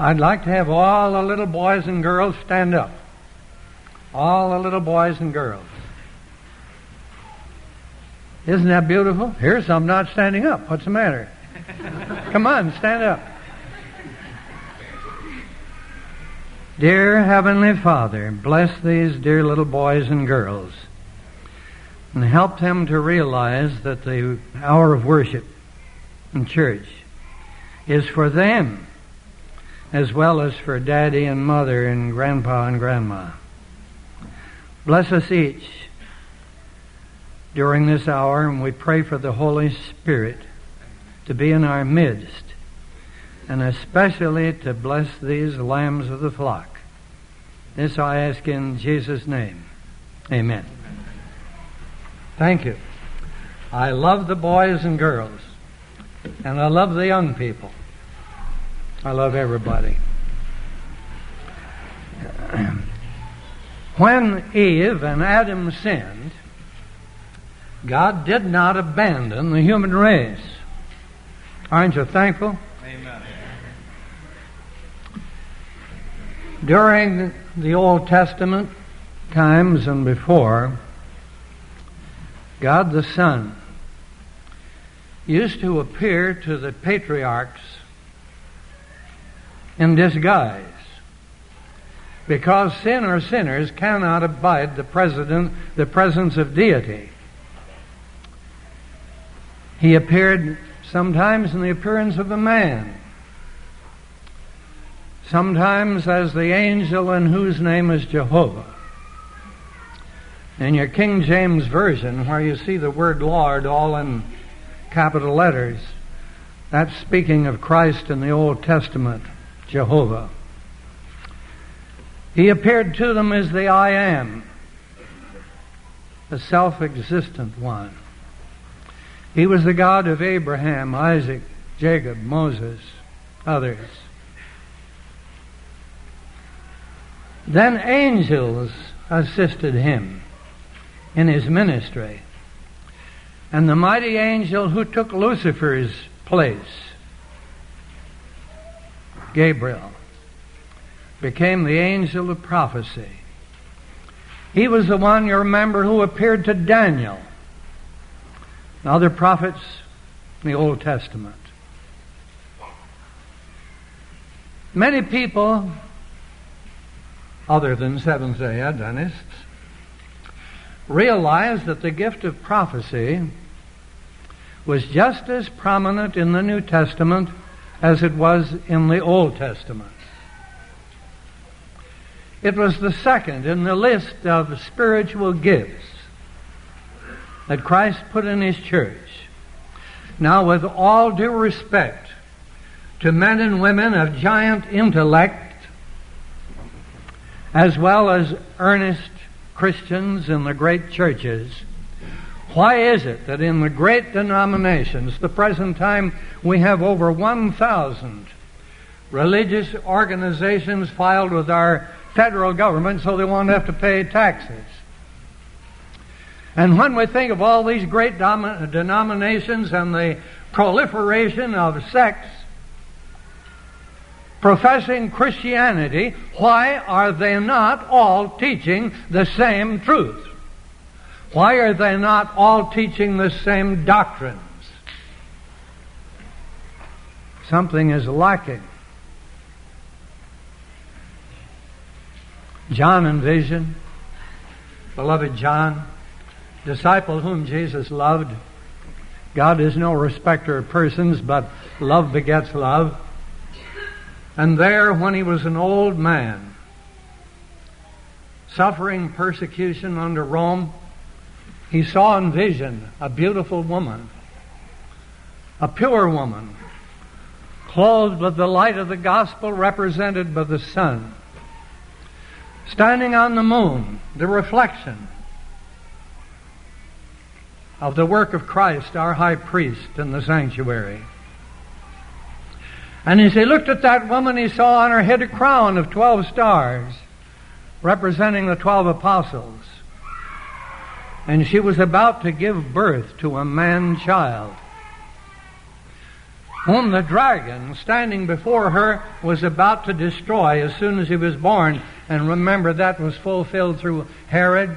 I'd like to have all the little boys and girls stand up. All the little boys and girls. Isn't that beautiful? Here's some not standing up. What's the matter? Come on, stand up. Dear Heavenly Father, bless these dear little boys and girls and help them to realize that the hour of worship in church is for them as well as for Daddy and Mother and Grandpa and Grandma. Bless us each during this hour, and we pray for the Holy Spirit to be in our midst, and especially to bless these lambs of the flock. This I ask in Jesus' name. Amen. Thank you. I love the boys and girls, and I love the young people. I love everybody. When Eve and Adam sinned, God did not abandon the human race. Aren't you thankful? Amen. During the Old Testament times and before, God the Son used to appear to the patriarchs in disguise, because sin or sinners cannot abide the presence of deity. He appeared sometimes in the appearance of a man, sometimes as the angel in whose name is Jehovah. In your King James Version, where you see the word Lord all in capital letters, that's speaking of Christ in the Old Testament, Jehovah. He appeared to them as the I Am, the self-existent one. He was the God of Abraham, Isaac, Jacob, Moses, others. Then angels assisted him in his ministry. And the mighty angel who took Lucifer's place, Gabriel, became the angel of prophecy. He was the one, you remember, who appeared to Daniel and other prophets in the Old Testament. Many people, other than Seventh-day Adventists, realize that the gift of prophecy was just as prominent in the New Testament as it was in the Old Testament. It was the second in the list of spiritual gifts that Christ put in His church. Now, with all due respect to men and women of giant intellect, as well as earnest Christians in the great churches, why is it that in the great denominations, the present time, we have over 1,000 religious organizations filed with our federal government so they won't have to pay taxes? And when we think of all these great denominations and the proliferation of sects professing Christianity, why are they not all teaching the same truth? Why are they not all teaching the same doctrines? Something is lacking. John envisioned, beloved John, disciple whom Jesus loved. God is no respecter of persons, but love begets love. And there, when he was an old man, suffering persecution under Rome, he saw in vision a beautiful woman, a pure woman, clothed with the light of the gospel represented by the sun, standing on the moon, the reflection of the work of Christ, our high priest, in the sanctuary. And as he looked at that woman, he saw on her head a crown of 12 stars, representing the 12 apostles. And she was about to give birth to a man-child. whom the dragon standing before her was about to destroy as soon as he was born. And remember, that was fulfilled through Herod,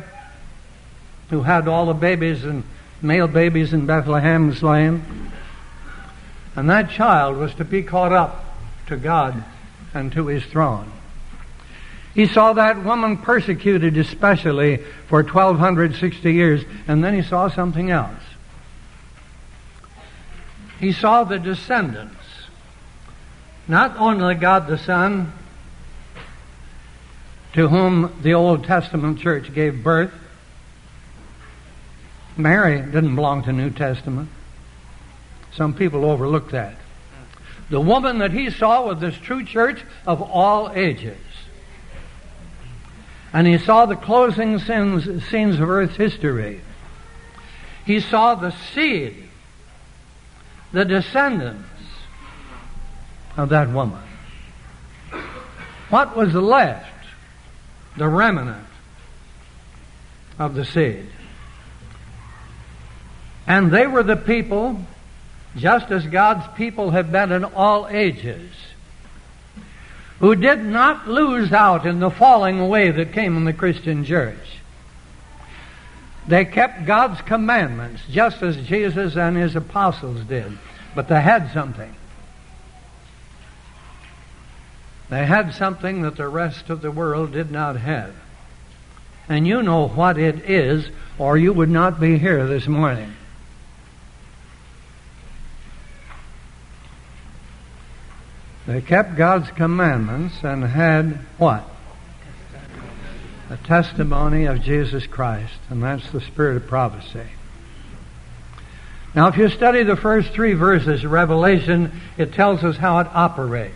who had all the babies and male babies in Bethlehem slain. And that child was to be caught up to God and to his throne. He saw that woman persecuted especially for 1,260 years, and then he saw something else. He saw the descendants. Not only God the Son, to whom the Old Testament church gave birth. Mary didn't belong to New Testament. Some people overlook that. The woman that he saw was this true church of all ages. And he saw the closing scenes of earth's history. He saw the seed, the descendants of that woman. What was left? The remnant of the seed. And they were the people, just as God's people have been in all ages, who did not lose out in the falling away that came in the Christian church. They kept God's commandments, just as Jesus and his apostles did. But they had something. They had something that the rest of the world did not have. And you know what it is, or you would not be here this morning. They kept God's commandments and had what? A testimony of Jesus Christ, and that's the spirit of prophecy. Now, if you study the first three verses of Revelation, it tells us how it operates.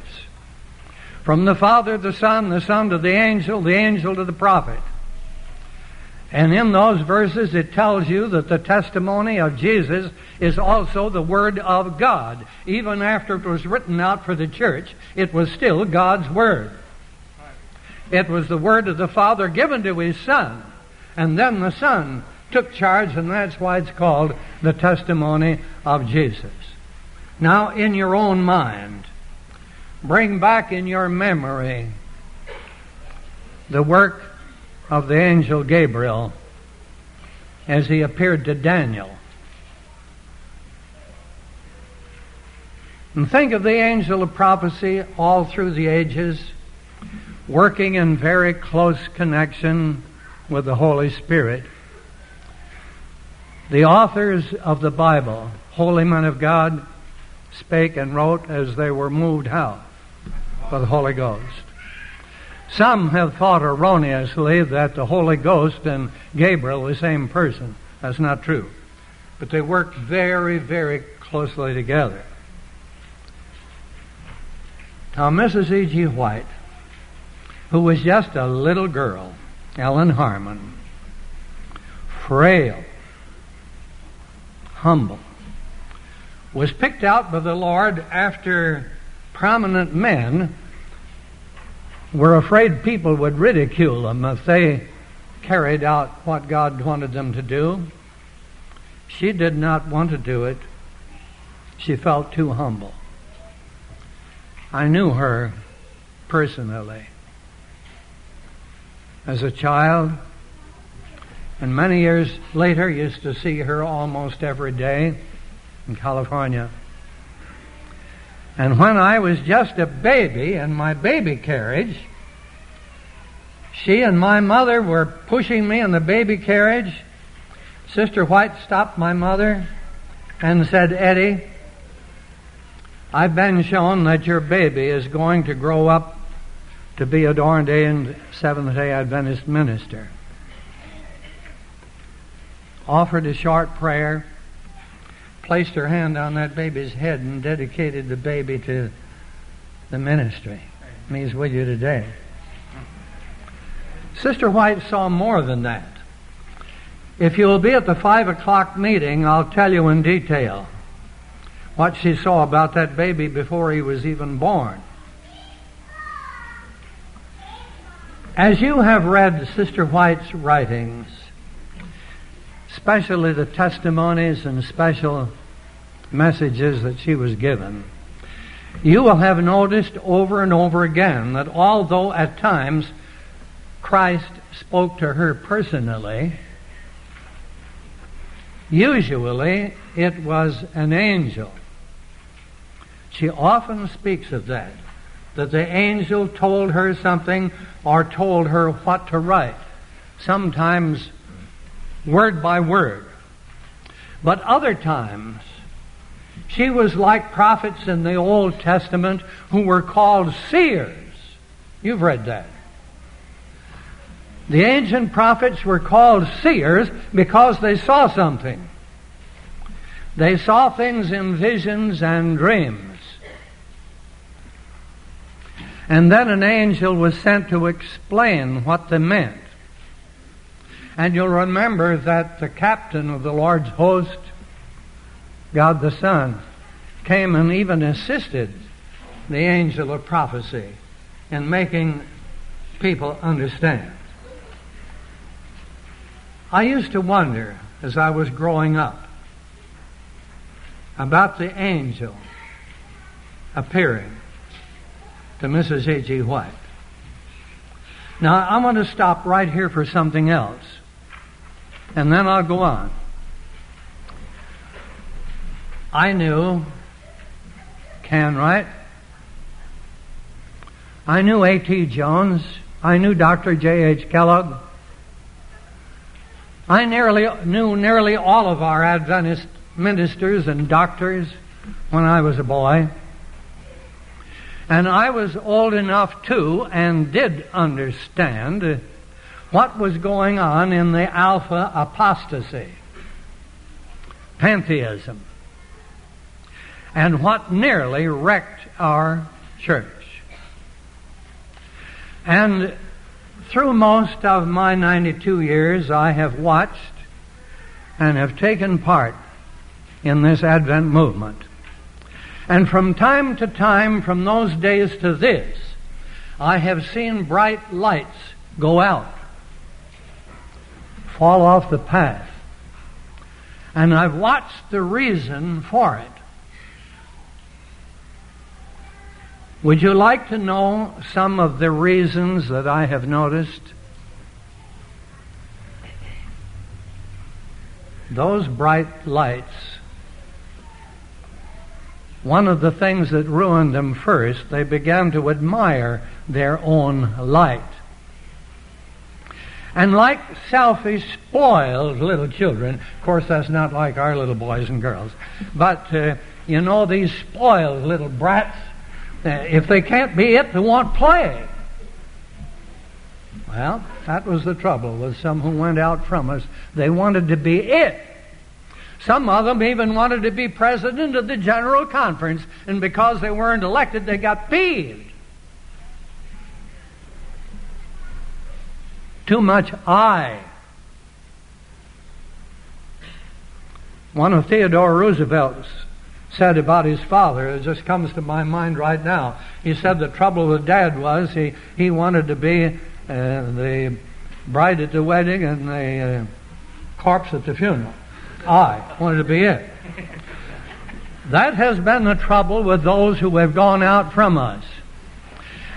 From the Father, the Son to the angel to the prophet. And in those verses, it tells you that the testimony of Jesus is also the Word of God. Even after it was written out for the church, it was still God's Word. It was the Word of the Father given to His Son. And then the Son took charge, and that's why it's called the testimony of Jesus. Now, in your own mind, bring back in your memory the work of the angel Gabriel as he appeared to Daniel. And think of the angel of prophecy all through the ages, working in very close connection with the Holy Spirit. The authors of the Bible, holy men of God, spake and wrote as they were moved how? By the Holy Ghost. Some have thought erroneously that the Holy Ghost and Gabriel are the same person. That's not true. But they work very, very closely together. Now, Mrs. E. G. White, who was just a little girl, Ellen Harmon, frail, humble, was picked out by the Lord after prominent men were afraid people would ridicule them if they carried out what God wanted them to do. She did not want to do it. She felt too humble. I knew her personally as a child, and many years later used to see her almost every day in California. And when I was just a baby in my baby carriage, she and my mother were pushing me in the baby carriage. Sister White stopped my mother and said, "Eddie, I've been shown that your baby is going to grow up to be an ordained Seventh-day Adventist minister." Offered a short prayer, placed her hand on that baby's head, and dedicated the baby to the ministry. Me's with you today. Sister White saw more than that. If you'll be at the 5 o'clock meeting, I'll tell you in detail what she saw about that baby before he was even born. As you have read Sister White's writings, especially the testimonies and special messages that she was given, you will have noticed over and over again that although at times Christ spoke to her personally, usually it was an angel. She often speaks of that the angel told her something or told her what to write, sometimes word by word. But other times, she was like prophets in the Old Testament who were called seers. You've read that. The ancient prophets were called seers because they saw something. They saw things in visions and dreams. And then an angel was sent to explain what they meant. And you'll remember that the captain of the Lord's host, God the Son, came and even assisted the angel of prophecy in making people understand. I used to wonder, as I was growing up, about the angel appearing to Mrs. E. G. White. Now, I want to stop right here for something else, and then I'll go on. I knew Can Wright. I knew A.T. Jones. I knew Dr. J.H. Kellogg. I knew nearly all of our Adventist ministers and doctors when I was a boy. And I was old enough too and did understand what was going on in the Alpha Apostasy, pantheism, and what nearly wrecked our church. And through most of my 92 years, I have watched and have taken part in this Advent movement. And from time to time, from those days to this, I have seen bright lights go out, fall off the path. And I've watched the reason for it. Would you like to know some of the reasons that I have noticed? Those bright lights, one of the things that ruined them first, they began to admire their own light. And like selfish, spoiled little children, of course that's not like our little boys and girls, but these spoiled little brats, if they can't be it, they won't play. Well, that was the trouble with some who went out from us. They wanted to be it. Some of them even wanted to be president of the General Conference, and because they weren't elected, they got peeved. Too much I. One of Theodore Roosevelt's said about his father, it just comes to my mind right now. He said the trouble with Dad was he wanted to be the bride at the wedding and the corpse at the funeral. I wanted to be it. That has been the trouble with those who have gone out from us.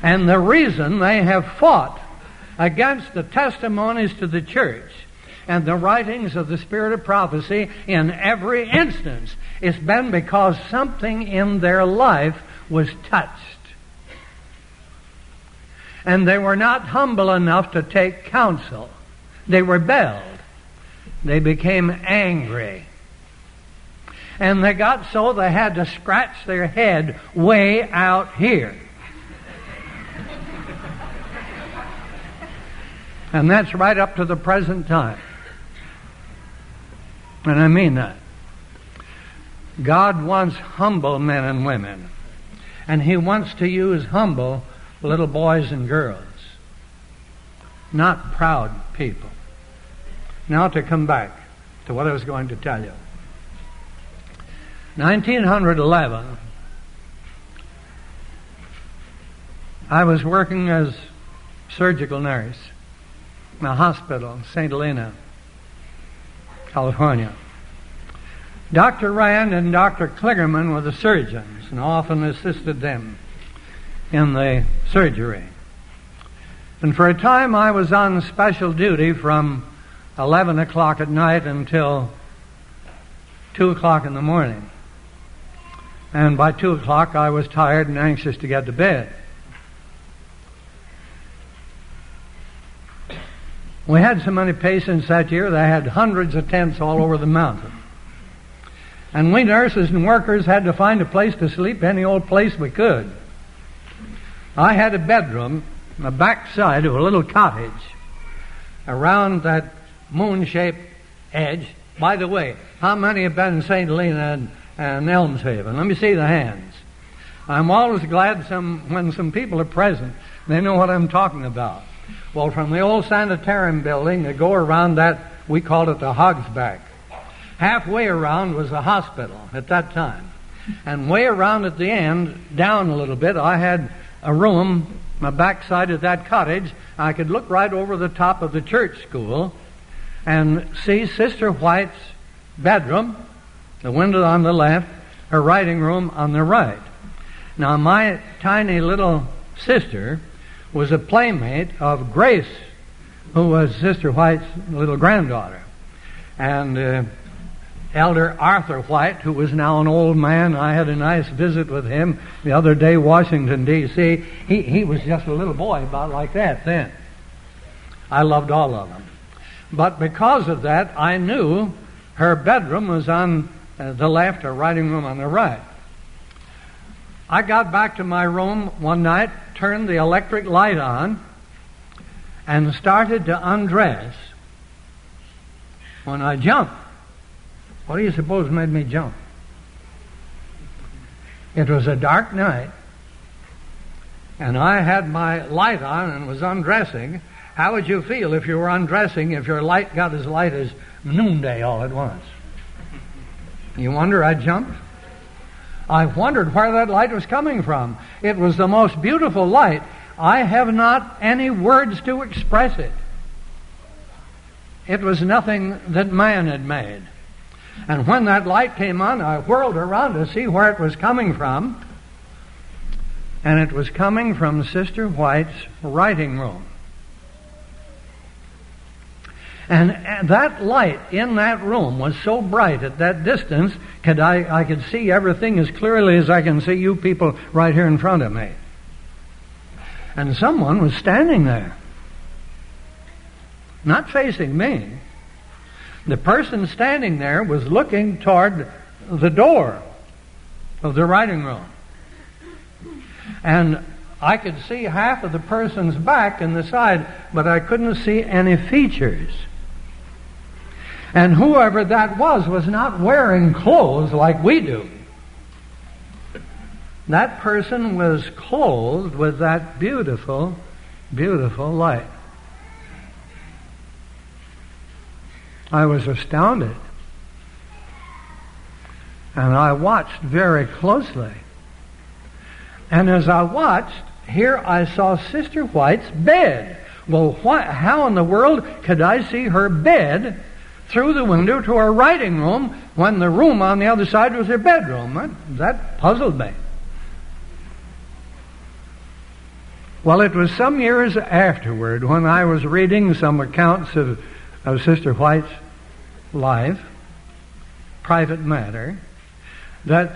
And the reason they have fought against the testimonies to the church and the writings of the Spirit of Prophecy in every instance, it's been because something in their life was touched. And they were not humble enough to take counsel. They rebelled. They became angry. And they got so they had to scratch their head way out here. And that's right up to the present time. And I mean that. God wants humble men and women, and He wants to use humble little boys and girls, not proud people. Now to come back to what I was going to tell you. 1911, I was working as surgical nurse in a hospital in St. Helena, California. Dr. Rand and Dr. Kligerman were the surgeons and often assisted them in the surgery. And for a time I was on special duty from 11 o'clock at night until 2 o'clock in the morning. And by 2 o'clock I was tired and anxious to get to bed. We had so many patients that year, they had hundreds of tents all over the mountain. And we nurses and workers had to find a place to sleep, any old place we could. I had a bedroom on the backside of a little cottage around that moon-shaped edge. By the way, how many have been in St. Helena and Elmshaven? Let me see the hands. I'm always glad when some people are present. They know what I'm talking about. Well, from the old sanitarium building, they go around that, we called it the Hogsback. Halfway around was the hospital at that time. And way around at the end, down a little bit, I had a room, my backside of that cottage. I could look right over the top of the church school and see Sister White's bedroom, the window on the left, her writing room on the right. Now, my tiny little sister was a playmate of Grace, who was Sister White's little granddaughter. And Elder Arthur White, who was now an old man, I had a nice visit with him the other day, Washington, D.C. He was just a little boy about like that then. I loved all of them. But because of that, I knew her bedroom was on the left, her writing room on the right. I got back to my room one night, turned the electric light on, and started to undress when I jumped. What do you suppose made me jump? It was a dark night, and I had my light on and was undressing. How would you feel if you were undressing if your light got as light as noonday all at once? You wonder I jumped? I wondered where that light was coming from. It was the most beautiful light. I have not any words to express it. It was nothing that man had made. And when that light came on, I whirled around to see where it was coming from. And it was coming from Sister White's writing room. And that light in that room was so bright at that distance that I could see everything as clearly as I can see you people right here in front of me. And someone was standing there, not facing me. The person standing there was looking toward the door of the writing room. And I could see half of the person's back and the side, but I couldn't see any features. And whoever that was not wearing clothes like we do. That person was clothed with that beautiful, beautiful light. I was astounded. And I watched very closely. And as I watched, here I saw Sister White's bed. Well, how in the world could I see her bed through the window to her writing room when the room on the other side was her bedroom? That puzzled me. Well, it was some years afterward when I was reading some accounts of Sister White's life, private matter, that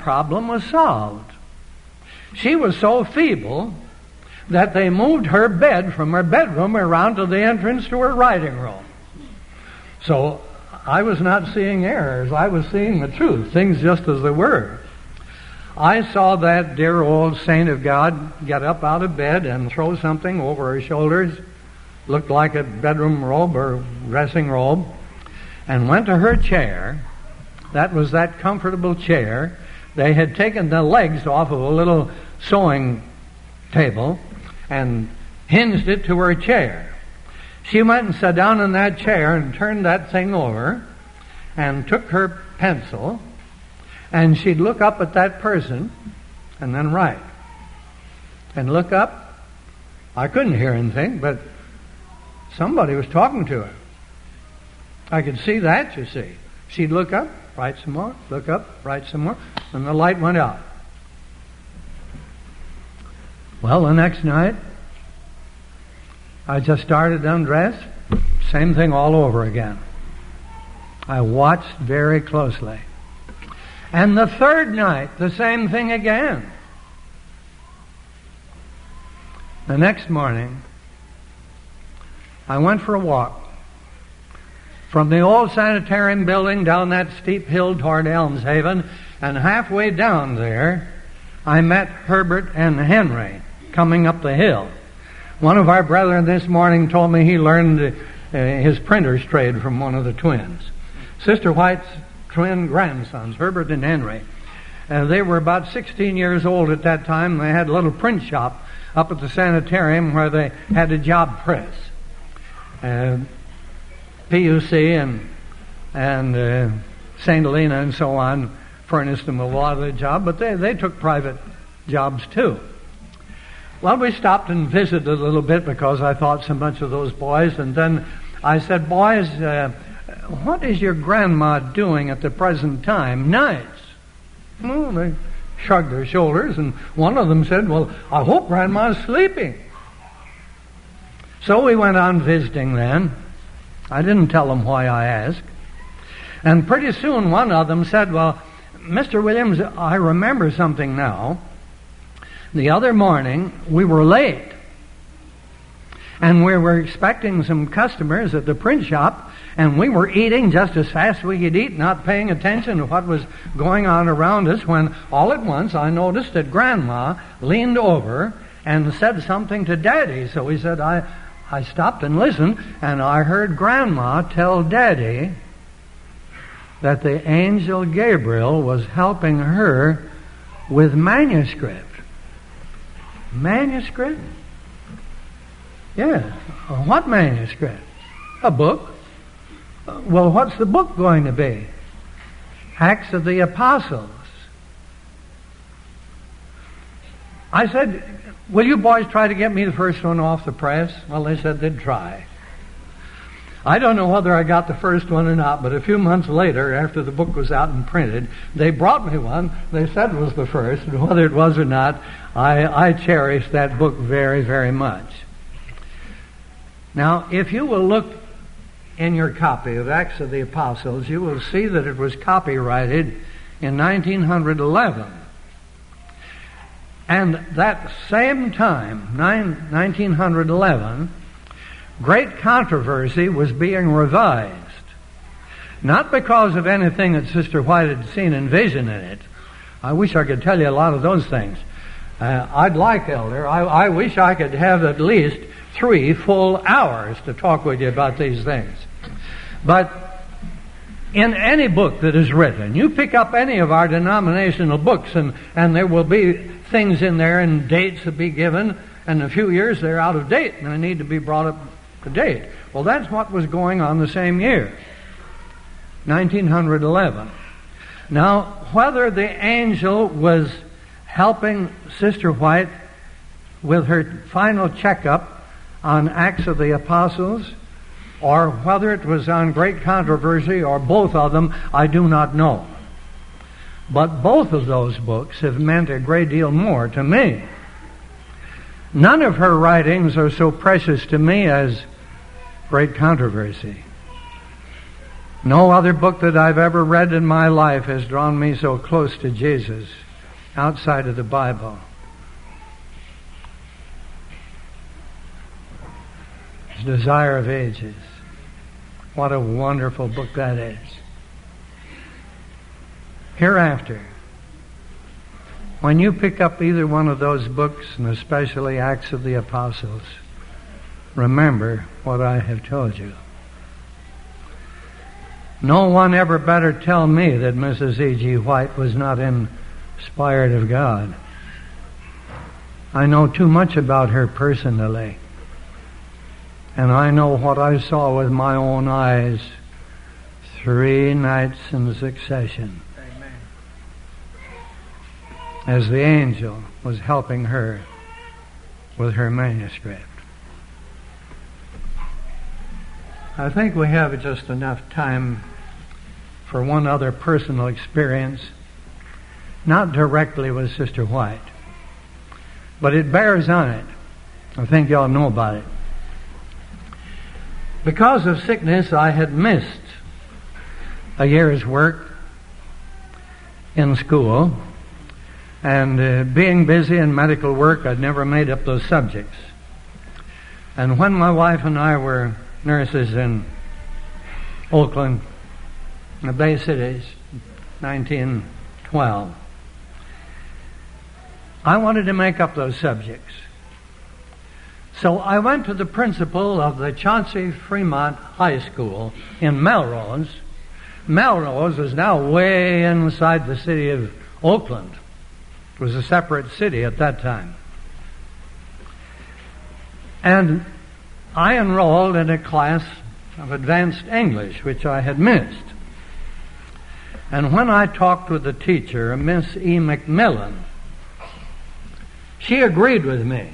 problem was solved. She was so feeble that they moved her bed from her bedroom around to the entrance to her writing room. So I was not seeing errors. I was seeing the truth, things just as they were. I saw that dear old saint of God get up out of bed and throw something over her shoulders, looked like a bedroom robe or dressing robe, and went to her chair. That was that comfortable chair. They had taken the legs off of a little sewing table and hinged it to her chair. She went and sat down in that chair and turned that thing over and took her pencil, and she'd look up at that person and then write. And look up. I couldn't hear anything, but somebody was talking to her. I could see that, you see. She'd look up, write some more, look up, write some more, and the light went out. Well, the next night, I just started to undress. Same thing all over again. I watched very closely. And the third night, the same thing again. The next morning, I went for a walk from the old sanitarium building down that steep hill toward Elmshaven, and halfway down there, I met Herbert and Henry coming up the hill. One of our brethren this morning told me he learned his printer's trade from one of the twins. Sister White's twin grandsons, Herbert and Henry. They were about 16 years old at that time. They had a little print shop up at the sanitarium where they had a job press. PUC and St. Helena and so on furnished them a lot of the job, but they took private jobs too. Well, we stopped and visited a little bit because I thought so much of those boys, and then I said, "Boys, what is your grandma doing at the present time, nights?" Well, they shrugged their shoulders, and one of them said, "Well, I hope Grandma's sleeping." So we went on visiting then. I didn't tell them why I asked. And pretty soon one of them said, "Well, Mr. Williams, I remember something now. The other morning we were late, and we were expecting some customers at the print shop, and we were eating just as fast as we could eat, not paying attention to what was going on around us, when all at once I noticed that Grandma leaned over and said something to Daddy." So he said, I stopped and listened, and I heard Grandma tell Daddy that the angel Gabriel was helping her with manuscript. Manuscript? Yeah. What manuscript? A book. Well, what's the book going to be? Acts of the Apostles. I said, "Will you boys try to get me the first one off the press?" Well, they said they'd try. I don't know whether I got the first one or not, but a few months later, after the book was out and printed, they brought me one they said was the first, and whether it was or not, I cherish that book very, very much. Now, if you will look in your copy of Acts of the Apostles, you will see that it was copyrighted in 1911. And that same time, 1911, Great Controversy was being revised. Not because of anything that Sister White had seen and vision in it. I wish I could tell you a lot of those things. I'd like, Elder, I wish I could have at least 3 full hours to talk with you about these things. But in any book that is written, you pick up any of our denominational books, and there will be things in there, and dates will be given, and in a few years they're out of date, and they need to be brought up to date. Well, that's what was going on the same year, 1911. Now, whether the angel was helping Sister White with her final checkup on Acts of the Apostles, or whether it was on Great Controversy, or both of them, I do not know. But both of those books have meant a great deal more to me. None of her writings are so precious to me as Great Controversy. No other book that I've ever read in my life has drawn me so close to Jesus outside of the Bible. Desire of Ages. What a wonderful book that is. Hereafter, when you pick up either one of those books, and especially Acts of the Apostles, remember what I have told you. No one ever better tell me that Mrs. E. G. White was not inspired of God. I know too much about her personally. And I know what I saw with my own eyes 3 nights in succession. Amen. As the angel was helping her with her manuscript. I think we have just enough time for one other personal experience, not directly with Sister White, but it bears on it. I think y'all know about it. Because of sickness, I had missed a year's work in school, and being busy in medical work, I'd never made up those subjects. And when my wife and I were nurses in Oakland, in the Bay Cities, 1912, I wanted to make up those subjects. So I went to the principal of the Chauncey Fremont High School in Melrose. Melrose is now way inside the city of Oakland. It was a separate city at that time. And I enrolled in a class of advanced English, which I had missed. And when I talked with the teacher, Miss E. McMillan, she agreed with me.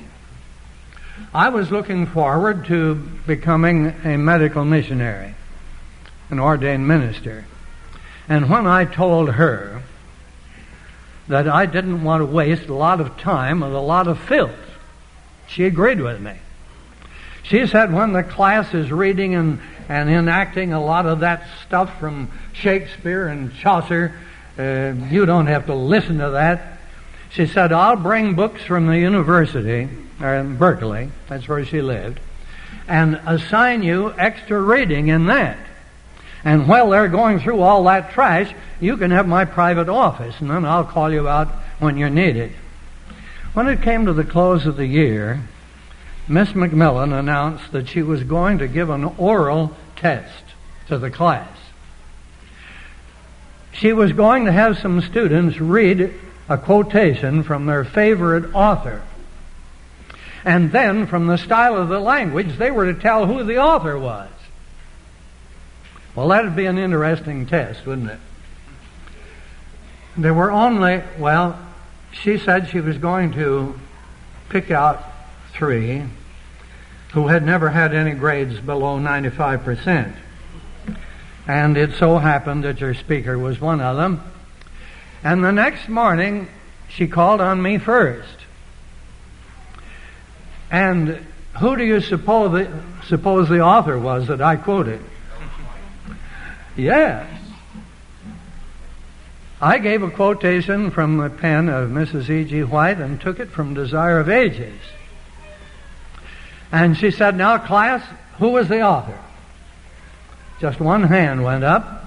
I was looking forward to becoming a medical missionary, an ordained minister. And when I told her that I didn't want to waste a lot of time with a lot of filth, she agreed with me. She said when the class is reading and enacting a lot of that stuff from Shakespeare and Chaucer, you don't have to listen to that. She said, I'll bring books from the university, or in Berkeley, that's where she lived, and assign you extra reading in that. And while they're going through all that trash, you can have my private office, and then I'll call you out when you're needed. When it came to the close of the year, Miss McMillan announced that she was going to give an oral test to the class. She was going to have some students read a quotation from their favorite author. And then, from the style of the language, they were to tell who the author was. Well, that would be an interesting test, wouldn't it? There were only, well, she said she was going to pick out 3 who had never had any grades below 95%. And it so happened that your speaker was one of them. And the next morning, she called on me first. And who do you suppose the author was that I quoted? Yes. I gave a quotation from the pen of Mrs. E. G. White and took it from Desire of Ages. And she said, now class, who was the author? Just one hand went up.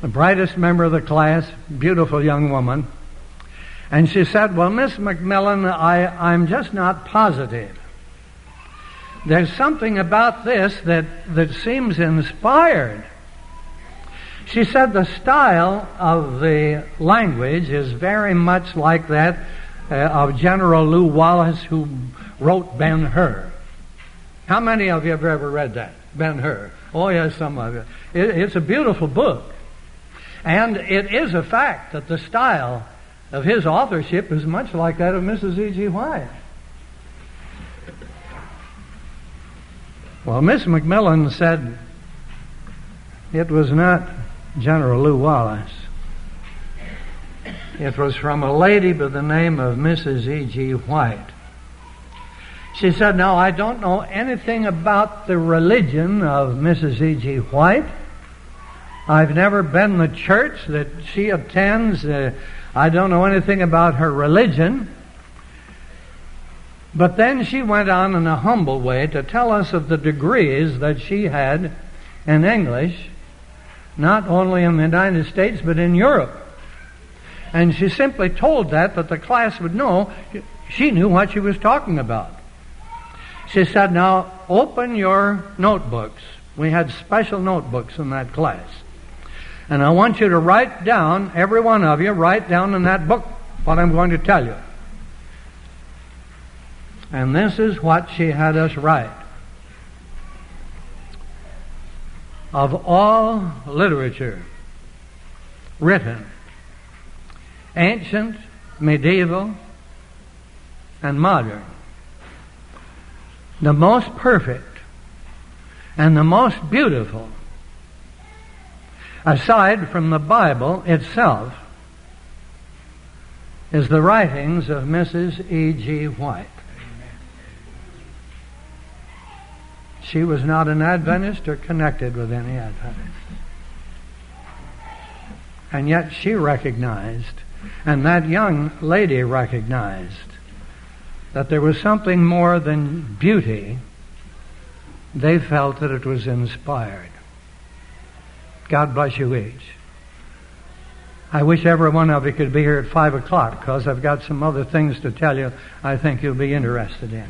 The brightest member of the class, beautiful young woman. And she said, well, Miss McMillan, I'm just not positive. There's something about this that seems inspired. She said the style of the language is very much like that of General Lew Wallace, who wrote Ben-Hur. How many of you have ever read that? Ben-Hur. Oh, yes, some of you. It's a beautiful book. And it is a fact that the style of his authorship is much like that of Mrs. E. G. White. Well, Miss McMillan said it was not General Lew Wallace. It was from a lady by the name of Mrs. E. G. White. She said, now, I don't know anything about the religion of Mrs. E. G. White. I've never been the church that she attends. I don't know anything about her religion. But then she went on in a humble way to tell us of the degrees that she had in English, not only in the United States, but in Europe. And she simply told that the class would know she knew what she was talking about. She said, now, open your notebooks. We had special notebooks in that class. And I want you to write down, every one of you, write down in that book what I'm going to tell you. And this is what she had us write. Of all literature written, ancient, medieval, and modern, the most perfect and the most beautiful aside from the Bible itself, is the writings of Mrs. E. G. White. She was not an Adventist or connected with any Adventist. And yet she recognized, and that young lady recognized, that there was something more than beauty. They felt that it was inspired. God bless you each. I wish every one of you could be here at 5 o'clock, because I've got some other things to tell you I think you'll be interested in.